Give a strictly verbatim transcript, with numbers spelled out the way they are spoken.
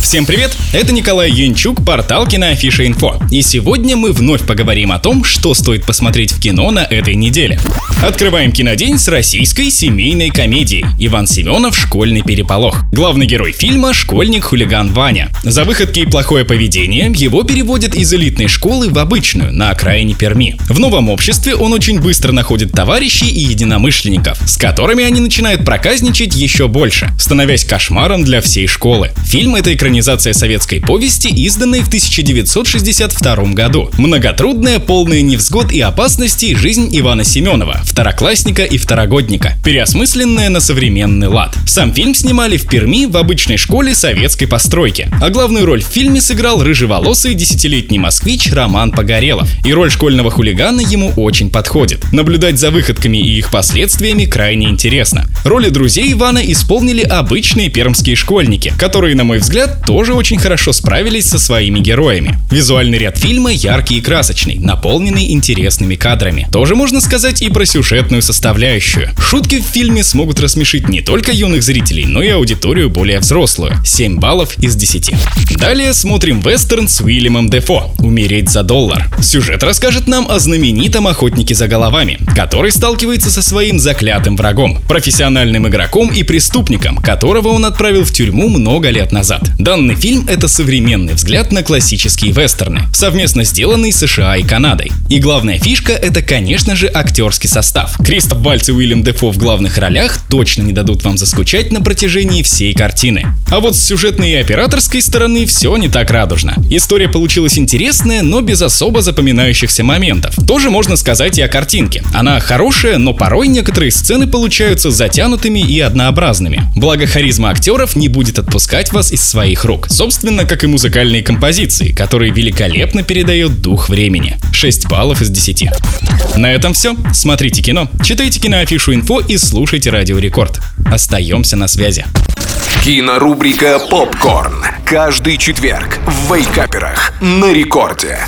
Всем привет! Это Николай Янчук, портал Киноафиша.Инфо. И сегодня мы вновь поговорим о том, что стоит посмотреть в кино на этой неделе. Открываем кинодень с российской семейной комедии «Иван Семенов. Школьный переполох». Главный герой фильма – школьник-хулиган Ваня. За выходки и плохое поведение его переводят из элитной школы в обычную, на окраине Перми. В новом обществе он очень быстро находит товарищей и единомышленников, с которыми они начинают проказничать еще больше, становясь кошмаром для всей школы. Фильм – это экранизация советской повести, изданной в тысяча девятьсот шестьдесят втором году. Многотрудная, полная невзгод и опасностей жизнь Ивана Семенова, второклассника и второгодника, переосмысленная на современный лад. Сам фильм снимали в Перми в обычной школе советской постройки, а главную роль в фильме сыграл рыжеволосый десятилетний москвич Роман Погорелов, и роль школьного хулигана ему очень подходит. Наблюдать за выходками и их последствиями крайне интересно. Роли друзей Ивана исполнили обычные пермские школьники, которые, на мой взгляд, тоже очень хорошо справились со своими героями. Визуальный ряд фильма яркий и красочный, наполненный интересными кадрами. Тоже можно сказать и про сюжетную составляющую. Шутки в фильме смогут рассмешить не только юных зрителей, но и аудиторию более взрослую. семь баллов из десяти. Далее смотрим вестерн с Уильямом Дефо «Умереть за доллар». Сюжет расскажет нам о знаменитом охотнике за головами, который сталкивается со своим заклятым врагом, профессиональным игроком и преступником, которого он отправил в тюрьму много лет назад. Данный фильм – это современный взгляд на классические вестерны, совместно сделанный США и Канадой. И главная фишка – это, конечно же, актерский состав. Кристоф Вальц и Уильям Дефо в главных ролях точно не дадут вам заскучать на протяжении всей картины. А вот с сюжетной и операторской стороны все не так радужно. История получилась интересная, но без особо запоминающихся моментов. Тоже можно сказать и о картинке. Она хорошая, но порой некоторые сцены получаются затянутыми и однообразными. Благо, харизма актеров не будет отпускать вас из своих рук. Собственно, как и музыкальные композиции, которые великолепно передают дух времени. шесть баллов из десяти. На этом все. Смотрите кино, читайте Киноафишу.Инфо и слушайте Радио Рекорд. Остаемся на связи. Кинорубрика «Попкорн». Каждый четверг в Вейкаперах на Рекорде.